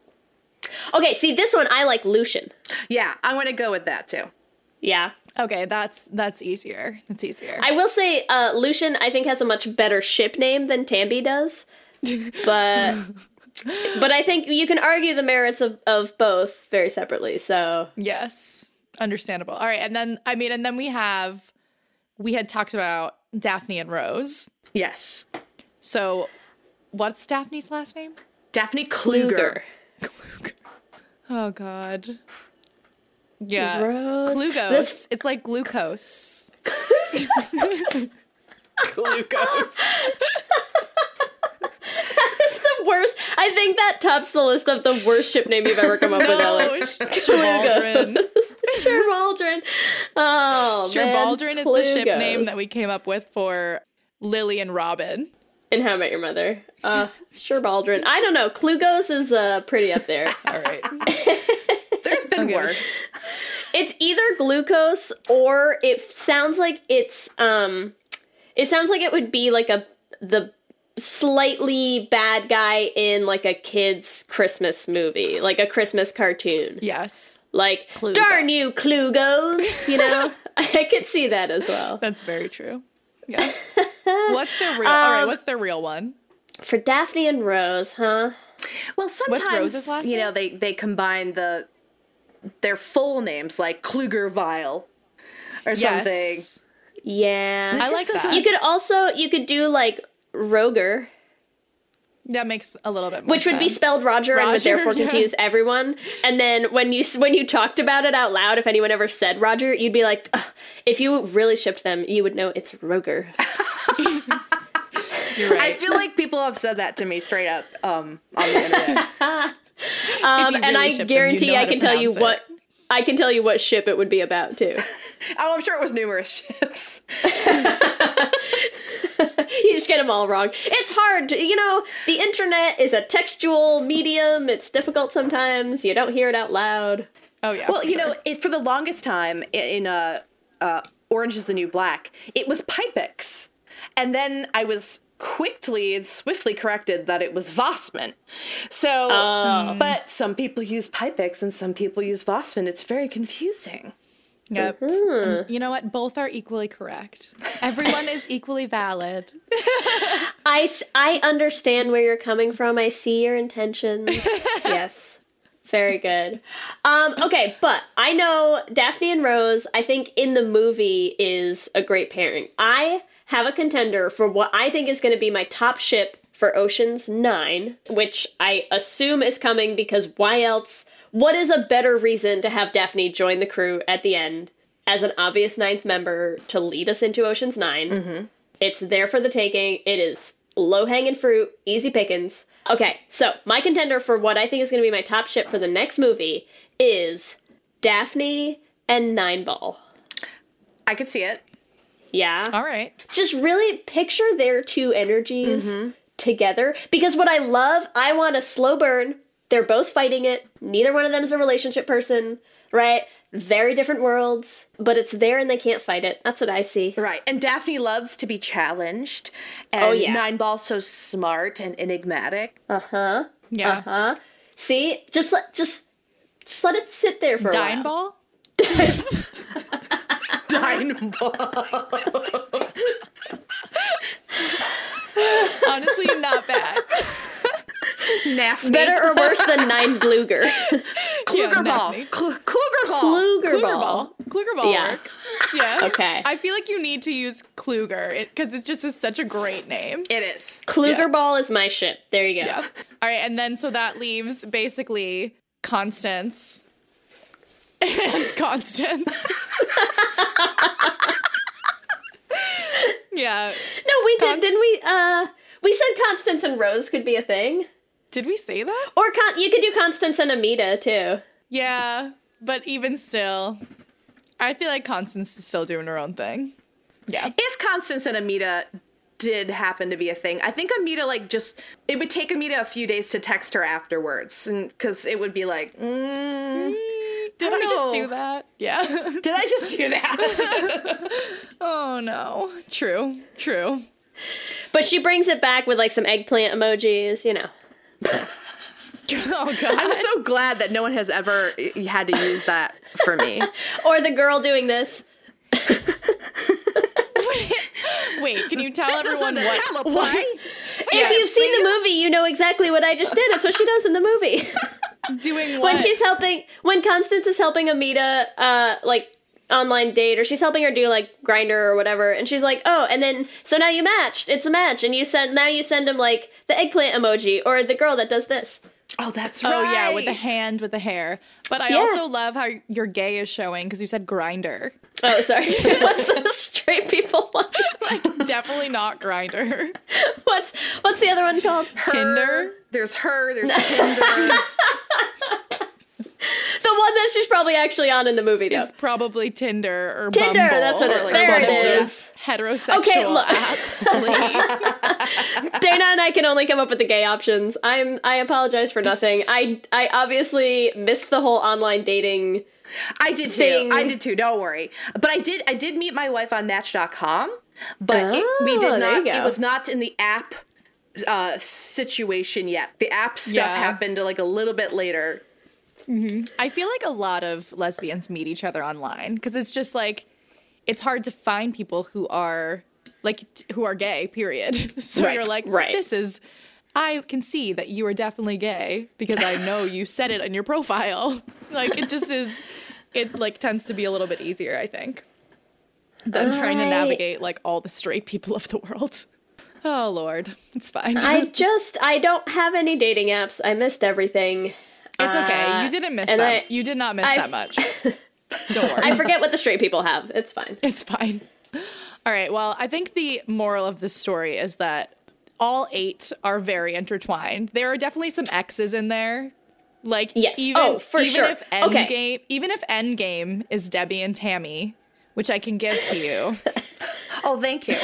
Okay. See, this one I like Lucian. Yeah, I'm gonna go with that too. Yeah. Okay, that's that's easier. That's easier. I will say, uh, Lucian I think has a much better ship name than Tamby does. But but I think you can argue the merits of, of both very separately. So yes, understandable. All right, and then I mean, and then we have we had talked about Daphne and Rose. Yes. So what's Daphne's last name? Daphne Kluger. Kluger. Oh God. Yeah. Rose. Glugos. That's... It's like glucose. Glucose. That is the worst. I think that tops the list of the worst ship name you've ever come up no, with, Ellen. Sherbaldrin. Sherbaldrin. Oh, Sherbaldrin is Plugos. The ship name that we came up with for Lily and Robin. And How About Your Mother. Uh, Sherbaldrin. I don't know. Klugos is uh, pretty up there. All right. There's been okay. worse. It's either glucose or it sounds like it's, um, it sounds like it would be like a, the, slightly bad guy in like a kid's Christmas movie, like a Christmas cartoon. Yes. Like, Klugo. Darn you, Klugos, you know? I could see that as well. That's very true. Yeah. What's their real um, all right, what's their real one? For Daphne and Rose, huh? Well, sometimes what's Rose's last you name? know, they they combine the their full names like Klugervile or yes. something. Yeah. I like that. You could also you could do like Roger. That makes a little bit more Which sense. Would be spelled Roger, Roger and would therefore confuse yeah. everyone. And then when you when you talked about it out loud, if anyone ever said Roger, you'd be like, if you really shipped them, you would know it's Roger. You're right. I feel like people have said that to me straight up um, on the internet. um, really and I guarantee them, you know I can tell you it. what I can tell you what ship it would be about too. Oh, I'm sure it was numerous ships. You just get them all wrong. It's hard to, you know, the internet is a textual medium. It's difficult sometimes. You don't hear it out loud. Oh, yeah. Well, you sure. know, it, for the longest time in uh, uh, Orange is the New Black, it was Pipex. And then I was quickly and swiftly corrected that it was Vossman. So, um. but some people use Pipex and some people use Vossman. It's very confusing. Yep. Mm-hmm. You know what? Both are equally correct. Everyone is equally valid. I, I understand where you're coming from. I see your intentions. Yes. Very good. Um, okay, but I know Daphne and Rose, I think in the movie, is a great pairing. I have a contender for what I think is going to be my top ship for Ocean's nine, which I assume is coming because why else... What is a better reason to have Daphne join the crew at the end as an obvious ninth member to lead us into Ocean's Nine? Mm-hmm. It's there for the taking. It is low-hanging fruit, easy pickings. Okay, so my contender for what I think is going to be my top ship for the next movie is Daphne and Nineball. I could see it. Yeah. All right. Just really picture their two energies mm-hmm. together. Because what I love, I want a slow burn They're both fighting it. Neither one of them is a relationship person, right? Very different worlds, but it's there and they can't fight it. That's what I see. Right. And Daphne loves to be challenged. And oh, yeah. Nineball's so smart and enigmatic. Uh-huh. Yeah. Uh-huh. See? Just let just just let it sit there for a Nineball? While. Nineball? Nineball. Honestly, not bad. Naphne. Better or worse than Nine Bluger. Kluger, yeah, ball. Cl- Kluger ball. Kluger ball. Kluger ball yeah. works. Yeah. Okay. I feel like you need to use Kluger because it, it just is such a great name. It is. Kluger yeah. ball is my ship. There you go. Yeah. All right. And then so that leaves basically Constance and Constance. yeah. No, we did. Const- didn't we? Uh, we said Constance and Rose could be a thing. Did we say that? Or Con- you could do Constance and Amita, too. Yeah, but even still, I feel like Constance is still doing her own thing. Yeah. If Constance and Amita did happen to be a thing, I think Amita, like, just... It would take Amita a few days to text her afterwards, because it would be like, mm, did I, I just do that? Yeah. Did I just do that? Oh, no. True. True. But she brings it back with, like, some eggplant emojis, you know. Oh, God. I'm so glad that no one has ever had to use that for me. Or the girl doing this. Wait, wait, can you tell this everyone what, what? If yeah, you've seen, seen the movie, you know exactly what I just did. It's what she does in the movie. Doing what? When she's helping, when Constance is helping Amita, uh, like, online date, or she's helping her do like Grindr or whatever, and she's like, oh, and then so now you matched, it's a match, and you send now you send him like the eggplant emoji or the girl that does this. Oh, that's right. Oh yeah, with the hand with the hair. But I yeah. also love how your gay is showing because you said Grindr. Oh, sorry. What's the straight people one? Like definitely not Grindr. What's what's the other one called? Her, Tinder. There's her. There's Tinder. The one that she's probably actually on in the movie, though. It's probably Tinder or Tinder, Bumble. Tinder, that's what it is. Like there Bumble it is. Heterosexual okay, look. apps. Dana and I can only come up with the gay options. I'm, I apologize for nothing. I, I obviously missed the whole online dating I did thing. too. I did too. Don't worry. But I did I did meet my wife on Match dot com, but oh, it, we did not. It was not in the app uh, situation yet. The app stuff yeah. happened like a little bit later. Mm-hmm. I feel like a lot of lesbians meet each other online because it's just like it's hard to find people who are like t- who are gay, period. So right. you're like, right. this is I can see that you are definitely gay because I know you said it in your profile. Like it just is it like tends to be a little bit easier, I think, than I... trying to navigate like all the straight people of the world. Oh, Lord. It's fine. I just I don't have any dating apps. I missed everything. It's okay. Uh, you didn't miss that. I, you did not miss I, that much. Don't worry. I forget what the straight people have. It's fine. It's fine. All right. Well, I think the moral of this story is that all eight are very intertwined. There are definitely some X's in there. Like, yes. Even, oh, for even sure. If Endgame, okay. Even if Endgame is Debbie and Tammy, which I can give to you. Oh, thank you.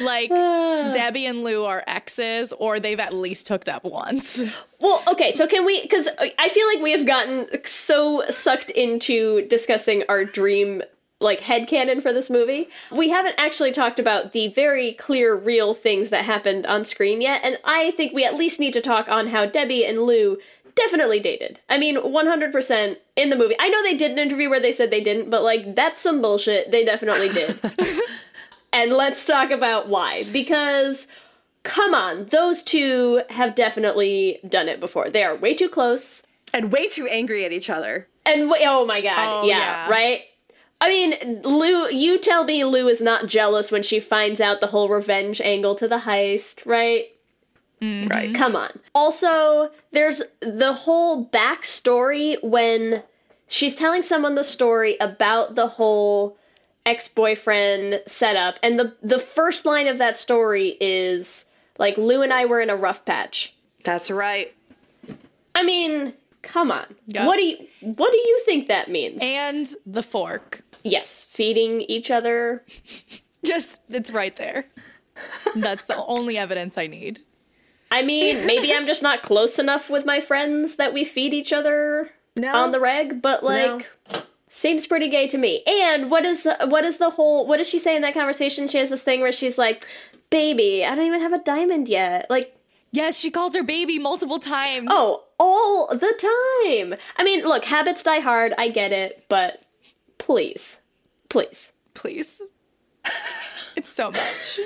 Like, Debbie and Lou are exes, or they've at least hooked up once. Well, okay, so can we, because I feel like we have gotten so sucked into discussing our dream, like, headcanon for this movie. We haven't actually talked about the very clear, real things that happened on screen yet, and I think we at least need to talk on how Debbie and Lou definitely dated. I mean, one hundred percent in the movie. I know they did an interview where they said they didn't, but, like, that's some bullshit. They definitely did. And let's talk about why. Because, come on, those two have definitely done it before. They are way too close. And way too angry at each other. And, way, oh my god, oh, yeah, yeah, right? I mean, Lou, you tell me Lou is not jealous when she finds out the whole revenge angle to the heist, right? Mm-hmm. Right. Come on. Also, there's the whole backstory when she's telling someone the story about the whole ex-boyfriend setup, and the the first line of that story is like, Lou and I were in a rough patch. That's right. I mean, come on. Yep. What do you what do you think that means? And the fork. Yes, feeding each other. Just it's right there. That's the only evidence I need. I mean, maybe I'm just not close enough with my friends that we feed each other no. on the reg, but like, no. seems pretty gay to me. And what is the, what is the whole, what does she say in that conversation? She has this thing where she's like, baby, I don't even have a diamond yet. Like, yes, she calls her baby multiple times. Oh, all the time. I mean, look, habits die hard. I get it, but please, please, please. It's so much.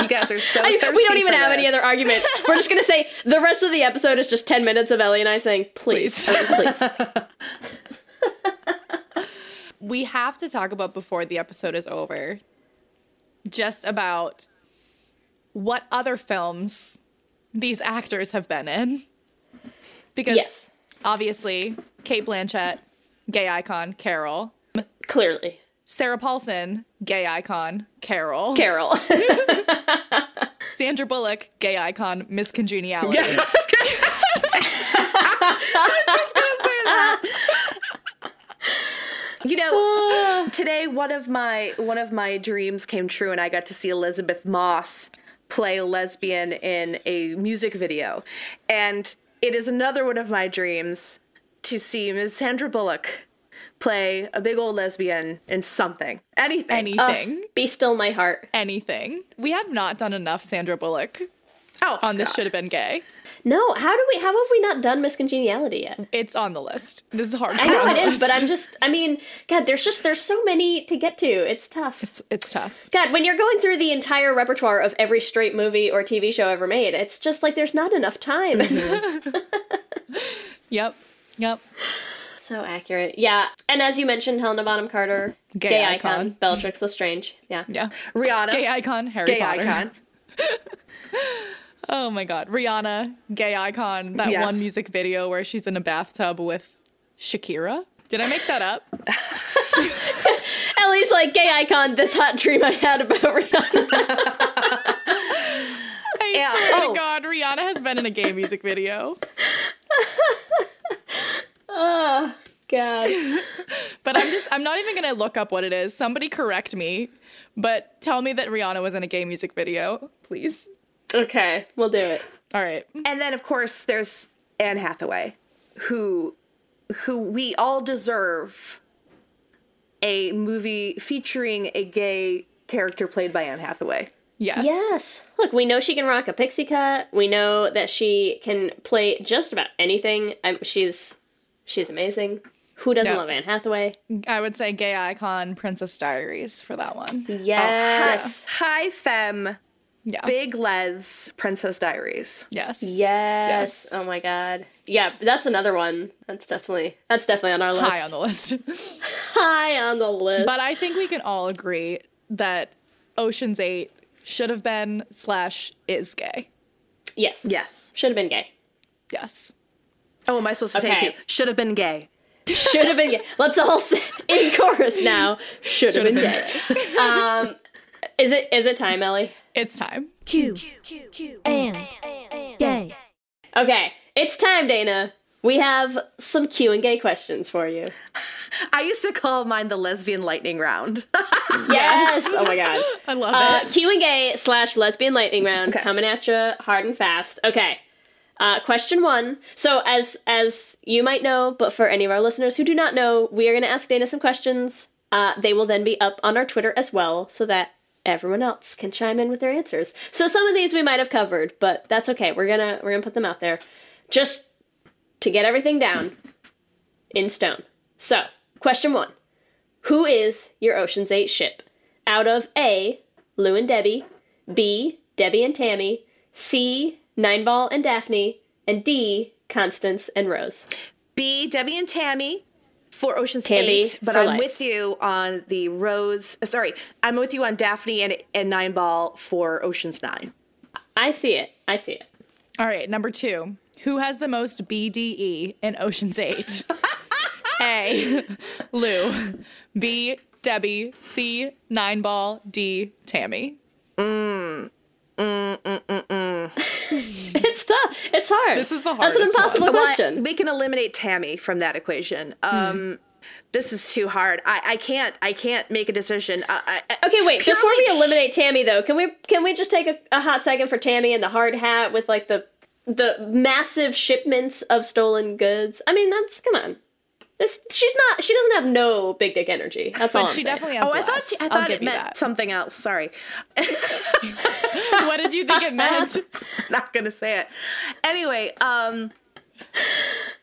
You guys are so thirsty. I, we don't even have this. Any other argument. We're just going to say the rest of the episode is just ten minutes of Ellie and I saying, please, please. I mean, please. We have to talk about before the episode is over, just about what other films these actors have been in. Because yes. obviously, Cate Blanchett, gay icon, Carol. Clearly. Sarah Paulson, gay icon, Carol. Carol. Sandra Bullock, gay icon, Miss Congeniality. Yeah, I was gonna, I was just going to say that. You know, today one of my one of my dreams came true, and I got to see Elizabeth Moss play a lesbian in a music video. And it is another one of my dreams to see Miz Sandra Bullock play a big old lesbian in something. Anything. Anything. Oh, be still my heart. Anything. We have not done enough Sandra Bullock oh, on God. This Should Have Been Gay. No, how do we, how have we not done Miss Congeniality yet? It's on the list. This is hard. I know it list. Is, but I'm just, I mean, God, there's just, there's so many to get to. It's tough. It's it's tough. God, when you're going through the entire repertoire of every straight movie or T V show ever made, it's just like there's not enough time. Mm-hmm. Yep. Yep. So accurate. Yeah. And as you mentioned, Helena Bonham Carter, gay, gay icon. icon, Bellatrix Lestrange. Yeah. Yeah. Rihanna. Gay icon, Harry gay Potter. Gay icon. Oh my God. Rihanna, gay icon. That yes. one music video where she's in a bathtub with Shakira. Did I make that up? Ellie's like, gay icon, this hot dream I had about Rihanna. I yeah. swear oh. to God, Rihanna has been in a gay music video. Oh, God. But I'm just, I'm not even going to look up what it is. Somebody correct me, but tell me that Rihanna was in a gay music video, please. Okay, we'll do it. All right. And then, of course, there's Anne Hathaway, who, who we all deserve a movie featuring a gay character played by Anne Hathaway. Yes. Yes. Look, we know she can rock a pixie cut. We know that she can play just about anything. I'm, she's... She's amazing. Who doesn't no. love Anne Hathaway? I would say gay icon, Princess Diaries for that one. Yes. Oh, hi, hi femme. Yeah. Big les, Princess Diaries. Yes. Yes. Yes. Oh my God. Yeah, that's another one. That's definitely that's definitely on our list. High on the list. High on the list. But I think we can all agree that Ocean's eight should have been slash is gay. Yes. Yes. Should have been gay. Yes. Oh, am I supposed to okay. say it too? Should have been gay. Should have been gay. Let's all say in chorus now. Should have been, been gay. gay. Um, is it is it time, Ellie? It's time. Q, Q, Q, Q and, and, and, and gay. Okay, it's time, Dana. We have some Q and gay questions for you. I used to call mine the lesbian lightning round. Yes. Oh my God. I love uh, it. Q and gay slash lesbian lightning round okay. coming at you hard and fast. Okay. Uh, question one. So as as you might know, but for any of our listeners who do not know, we are going to ask Dana some questions. Uh, they will then be up on our Twitter as well so that everyone else can chime in with their answers. So some of these we might have covered, but that's okay. We're going to we're going to put them out there just to get everything down in stone. So, question one. Who is your Ocean's eight ship? Out of A, Lou and Debbie, B, Debbie and Tammy, C, Nineball and Daphne, and D, Constance and Rose. B, Debbie and Tammy for Ocean's Tammy eight, but I'm life. With you on the Rose, sorry, I'm with you on Daphne and, and Nineball for Ocean's nine. I see it. I see it. All right, number two. Who has the most B D E in Ocean's eight? A, Lou. B, Debbie. C, Nineball. D, Tammy. Mm. Mm, mm, mm, mm. It's tough. It's hard. This is the hardest. That's an impossible one. question. Well, I, we can eliminate Tammy from that equation. Um, This is too hard. I, I can't. I can't make a decision. I, I, okay, wait. Purely, before we eliminate Tammy, though, can we can we just take a, a hot second for Tammy and the hard hat with like the the massive shipments of stolen goods? I mean, that's come on. It's, she's not. She doesn't have no big dick energy. That's all. But I'm she saying. Definitely has. Oh, less. I thought. She, I thought it meant that. Something else. Sorry. What did you think it meant? Not gonna say it. Anyway. um...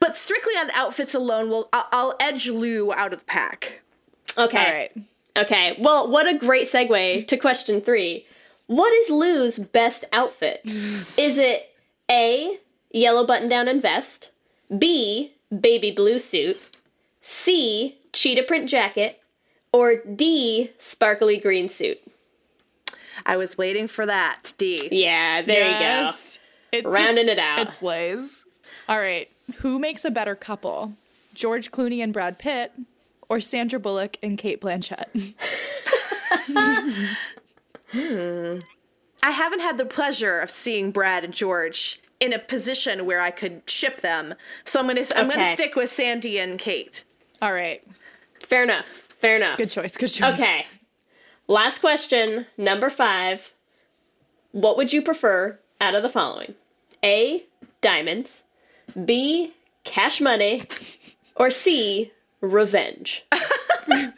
But strictly on outfits alone, we'll, I'll, I'll edge Lou out of the pack. Okay. All right. Okay. Well, what a great segue to question three. What is Lou's best outfit? Is it A, yellow button-down and vest, B, baby blue suit, C, cheetah print jacket, or D, sparkly green suit? I was waiting for that, D. Yeah, there yes. you go. It Rounding just, it out. It slays. All right, who makes a better couple? George Clooney and Brad Pitt or Sandra Bullock and Cate Blanchett? hmm. I haven't had the pleasure of seeing Brad and George in a position where I could ship them. So I'm going to I'm okay. going to stick with Sandy and Cate. All right. Fair enough. Fair enough. Good choice. Good choice. Okay. Last question, number five. What would you prefer out of the following? A, diamonds. B, cash money, or C, revenge. I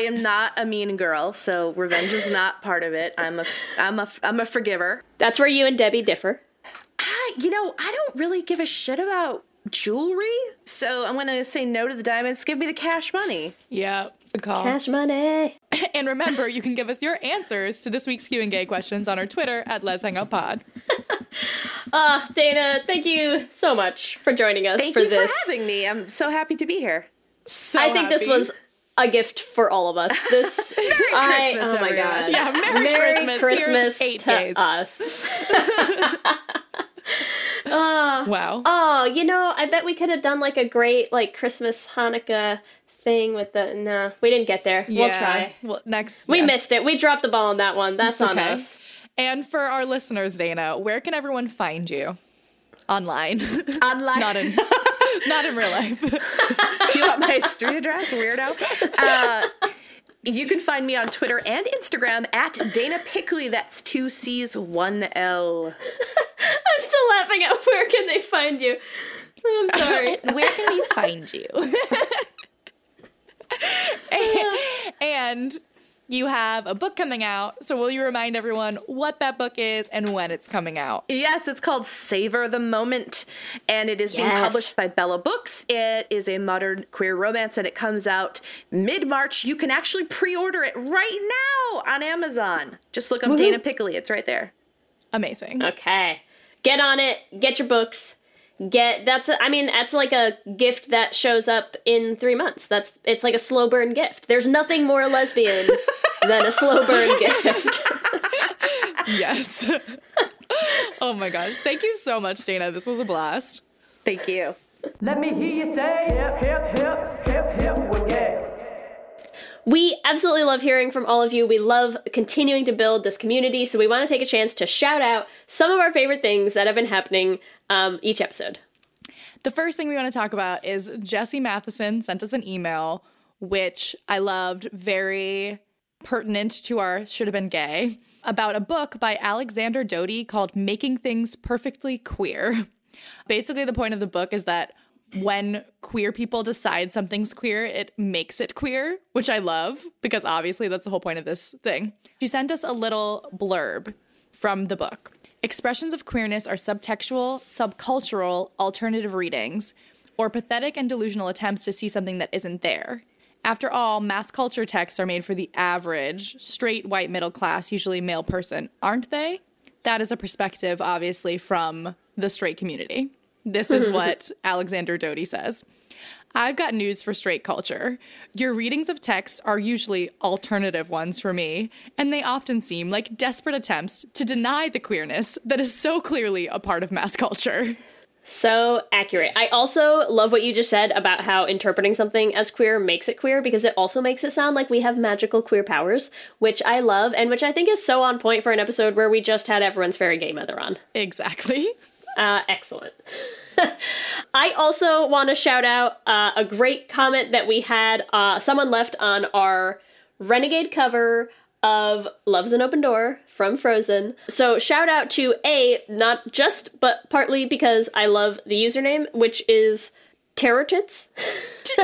am not a mean girl, so revenge is not part of it. I'm a, I'm a, I'm a forgiver. That's where you and Debbie differ. I, you know, I don't really give a shit about jewelry, so I'm gonna say no to the diamonds. Give me the cash money. Yeah, the call. Cash money. And remember, you can give us your answers to this week's Q and Gay questions on our Twitter at Les Hangout Pod. Ah, uh, Dana, thank you so much for joining us thank for this. Thank you for having me. I'm so happy to be here. So I think happy. This was a gift for all of us. This Merry I, Christmas, oh my everyone. God. Yeah, Merry, Merry Christmas, Christmas eight to days. Us. uh, wow. Oh, you know, I bet we could have done like a great like Christmas Hanukkah thing with the no. We didn't get there. Yeah. We'll try. Well, next We yeah. missed it. We dropped the ball on that one. That's okay. on us. And for our listeners, Dana, where can everyone find you? Online. Online. not in not in real life. Do you want my street address, weirdo? Uh, you can find me on Twitter and Instagram at Dana Piccoli. That's two C's, one L. I'm still laughing at where can they find you. Oh, I'm sorry. Where can we find you? and... and you have a book coming out, so will you remind everyone what that book is and when it's coming out? Yes, it's called Savor the Moment, and it is yes. being published by Bella Books. It is a modern queer romance, and it comes out mid-March. You can actually pre-order it right now on Amazon. Just look up Woo-hoo. Dana Piccoli. It's right there. Amazing. Okay. Get on it. Get your books. Get that's a, I mean that's like a gift that shows up in three months. That's it's like a slow burn gift. There's nothing more lesbian than a slow burn gift. Yes. Oh my gosh! Thank you so much, Dana. This was a blast. Thank you. Let me hear you say hip hip hip hip hip well, yeah. We absolutely love hearing from all of you. We love continuing to build this community, so we want to take a chance to shout out some of our favorite things that have been happening um, each episode. The first thing we want to talk about is Jesse Matheson sent us an email, which I loved, very pertinent to our Should Have Been Gay, about a book by Alexander Doty called Making Things Perfectly Queer. Basically, the point of the book is that when queer people decide something's queer, it makes it queer, which I love because obviously that's the whole point of this thing. She sent us a little blurb from the book. Expressions of queerness are subtextual, subcultural, alternative readings, or pathetic and delusional attempts to see something that isn't there. After all, mass culture texts are made for the average, straight, white, middle class, usually male person, aren't they? That is a perspective, obviously, from the straight community. This is what Alexander Doty says. I've got news for straight culture. Your readings of text are usually alternative ones for me, and they often seem like desperate attempts to deny the queerness that is so clearly a part of mass culture. So accurate. I also love what you just said about how interpreting something as queer makes it queer, because it also makes it sound like we have magical queer powers, which I love, and which I think is so on point for an episode where we just had everyone's Fairy Gaymother on. Exactly. Uh, excellent. I also want to shout out uh, a great comment that we had. Uh, someone left on our Renegade cover of Love's an Open Door from Frozen. So shout out to A, not just, but partly because I love the username, which is Terror Tits.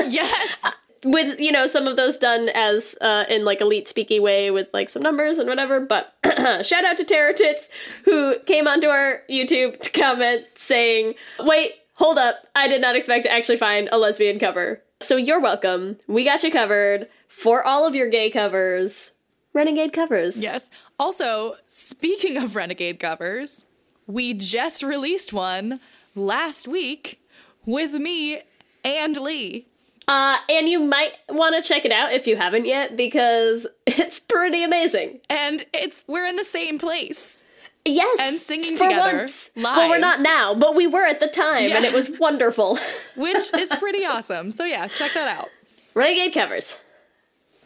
Yes! With, you know, some of those done as uh, in like elite speaky way with like some numbers and whatever. But shout out to Terror Tits, who came onto our YouTube to comment saying, wait, hold up, I did not expect to actually find a lesbian cover. So you're welcome. We got you covered for all of your gay covers. Renegade covers. Yes. Also, speaking of Renegade covers, we just released one last week with me and Lee. Uh, and you might want to check it out if you haven't yet, because it's pretty amazing. And it's we're in the same place. Yes. And singing for together once. Live. Well, we're not now, but we were at the time, yeah. And it was wonderful. Which is pretty awesome. So yeah, check that out. Renegade covers.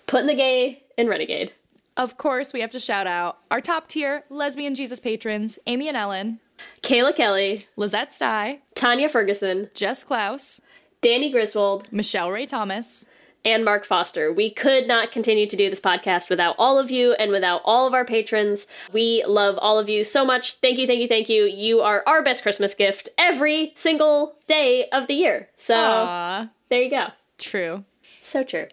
Putting the gay in Renegade. Of course, we have to shout out our top tier lesbian Jesus patrons, Amy and Ellen, Kayla Kelly, Lizette Stye, Tanya Ferguson, Jess Klaus, Danny Griswold, Michelle Ray Thomas, and Mark Foster. We could not continue to do this podcast without all of you and without all of our patrons. We love all of you so much. Thank you, thank you, thank you. You are our best Christmas gift every single day of the year. So aww. There you go. True. So true.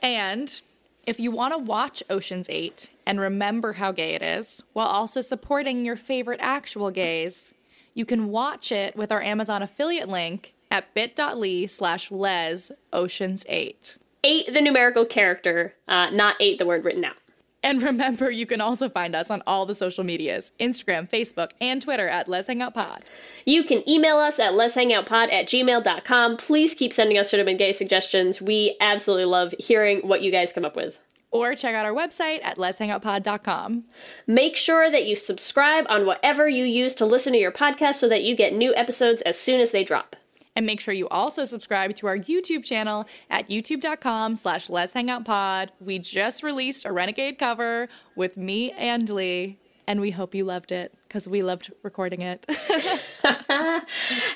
And if you want to watch Ocean's eight and remember how gay it is, while also supporting your favorite actual gays, you can watch it with our Amazon affiliate link at bit.ly slash les Ocean's eight. Eight, the numerical character, uh, not eight, the word written out. And remember, you can also find us on all the social medias, Instagram, Facebook, and Twitter at Les Hangout Pod. You can email us at leshangoutpod at gmail dot com. Please keep sending us Should Have Been Gay suggestions. We absolutely love hearing what you guys come up with. Or check out our website at les hangout pod dot com. Make sure that you subscribe on whatever you use to listen to your podcast so that you get new episodes as soon as they drop. And make sure you also subscribe to our YouTube channel at youtube.com slash leshangoutpod. We just released a Renegade cover with me and Lee, and we hope you loved it, because we loved recording it.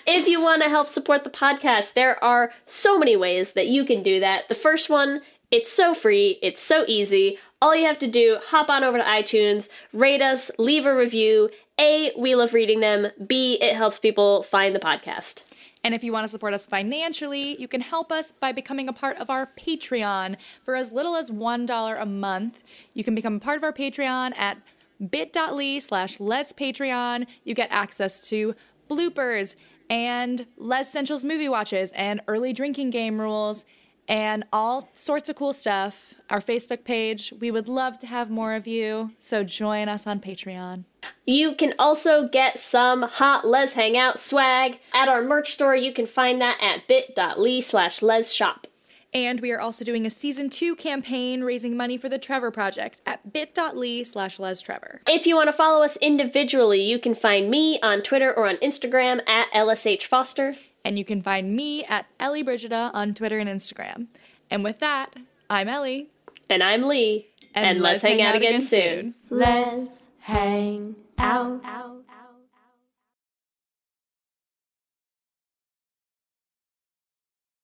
If you want to help support the podcast, there are so many ways that you can do that. The first one, it's so free, it's so easy. All you have to do, hop on over to iTunes, rate us, leave a review. A, we love reading them. B, it helps people find the podcast. And if you want to support us financially, you can help us by becoming a part of our Patreon. For as little as one dollar a month, you can become a part of our Patreon at bit.ly slash Les Patreon. You get access to bloopers and Les Essentials movie watches and early drinking game rules and all sorts of cool stuff. Our Facebook page, we would love to have more of you, so join us on Patreon. You can also get some hot Les Hangout swag at our merch store. You can find that at bit.ly slash Les Shop. And we are also doing a season two campaign raising money for the Trevor Project at bit.ly slash Les Trevor. If you want to follow us individually, you can find me on Twitter or on Instagram at L S H Foster. And you can find me at Ellie Brigida on Twitter and Instagram. And with that, I'm Ellie. And I'm Lee. And, and let's hang, hang out again, again soon. soon. Les hang out. out.